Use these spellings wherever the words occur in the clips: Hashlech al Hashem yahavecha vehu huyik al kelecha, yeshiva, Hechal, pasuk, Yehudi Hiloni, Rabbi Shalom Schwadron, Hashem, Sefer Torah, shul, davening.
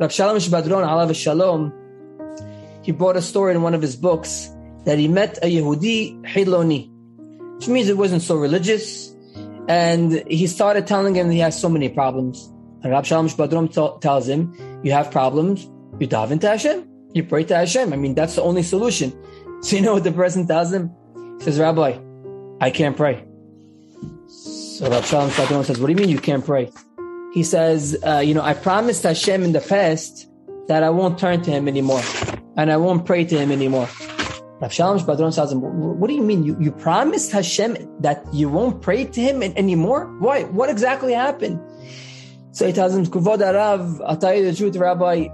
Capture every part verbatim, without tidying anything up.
Rabbi Shalom Schwadron, alav shalom, he brought a story in one of his books that he met a Yehudi Hiloni, which means it wasn't so religious, and he started telling him that he has so many problems. And Rabbi Shalom Schwadron t- tells him, you have problems, you daven to Hashem, you pray to Hashem. I mean, that's the only solution. So you know what the person tells him? He says, Rabbi, I can't pray. So Rabbi Shalom Schwadron says, what do you mean you can't pray? He says, uh, you know, I promised Hashem in the past that I won't turn to him anymore and I won't pray to him anymore. Rav Shalom Schwadron tells him, what do you mean? You, you promised Hashem that you won't pray to him anymore? Why? What exactly happened? So he tells him, Kuvod Arav, I'll tell you the truth, Rabbi.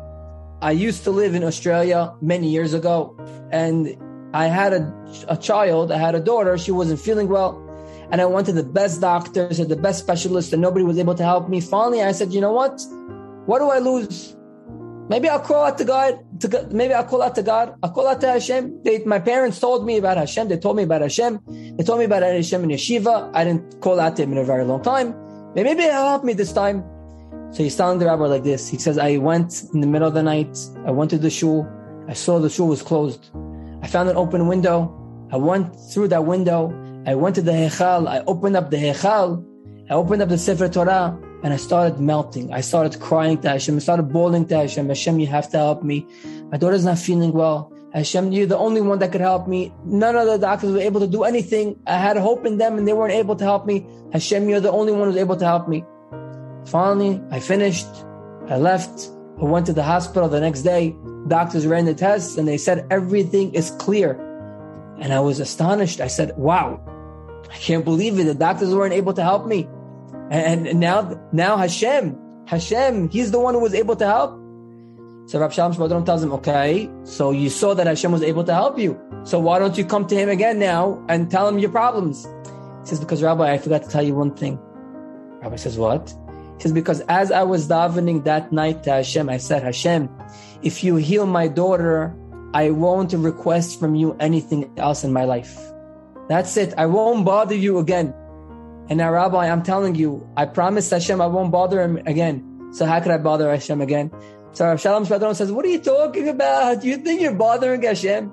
I used to live in Australia many years ago and I had a, a child, I had a daughter, she wasn't feeling well. And I went to the best doctors and the best specialists and nobody was able to help me. Finally, I said, you know what? What do I lose? Maybe I'll call out to God. To God. Maybe I'll call out to God. I'll call out to Hashem. They, my parents told me about Hashem. They told me about Hashem. They told me about Hashem in yeshiva. I didn't call out to him in a very long time. Maybe he'll help me this time. So he's telling the rabbi like this. He says, I went in the middle of the night. I went to the shul. I saw the shul was closed. I found an open window. I went through that window. I went to the Hechal, I opened up the Hechal, I opened up the Sefer Torah, and I started melting. I started crying to Hashem, I started bawling to Hashem, Hashem, you have to help me. My daughter's not feeling well. Hashem, you're the only one that could help me. None of the doctors were able to do anything. I had hope in them and they weren't able to help me. Hashem, you're the only one who's able to help me. Finally, I finished, I left, I went to the hospital the next day. Doctors ran the tests and they said everything is clear. And I was astonished. I said, wow. I can't believe it. The doctors weren't able to help me. And, and now, now Hashem, Hashem, he's the one who was able to help. So Rabbi Shalom Schwadron tells him, okay, so you saw that Hashem was able to help you. So why don't you come to him again now and tell him your problems? He says, because Rabbi, I forgot to tell you one thing. Rabbi says, what? He says, because as I was davening that night to Hashem, I said, Hashem, if you heal my daughter, I won't request from you anything else in my life. That's it. I won't bother you again. And now, Rabbi, I'm telling you, I promised Hashem I won't bother him again. So how could I bother Hashem again? So Rav Shalom Schwadron says, what are you talking about? You think you're bothering Hashem?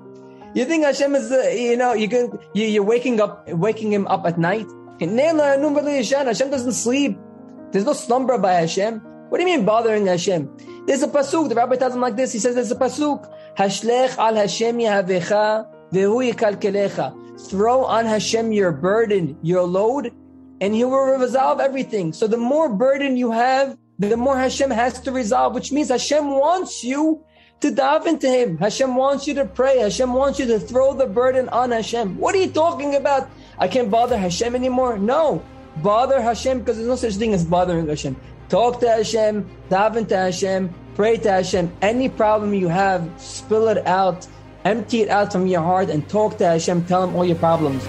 You think Hashem is, uh, you know, you can, you, you're waking up, waking him up at night? Hashem doesn't sleep. There's no slumber by Hashem. What do you mean bothering Hashem? There's a pasuk. The rabbi tells him like this. He says, there's a pasuk. Hashlech al Hashem yahavecha vehu huyik al kelecha. Throw on Hashem your burden, your load, and he will resolve everything. So the more burden you have, the more Hashem has to resolve, which means Hashem wants you to daven to him. Hashem wants you to pray. Hashem wants you to throw the burden on Hashem. What are you talking about? I can't bother Hashem anymore? No. Bother Hashem, because there's no such thing as bothering Hashem. Talk to Hashem, daven to Hashem, pray to Hashem. Any problem you have, spill it out. Empty it out from your heart and talk to Hashem. Tell him all your problems.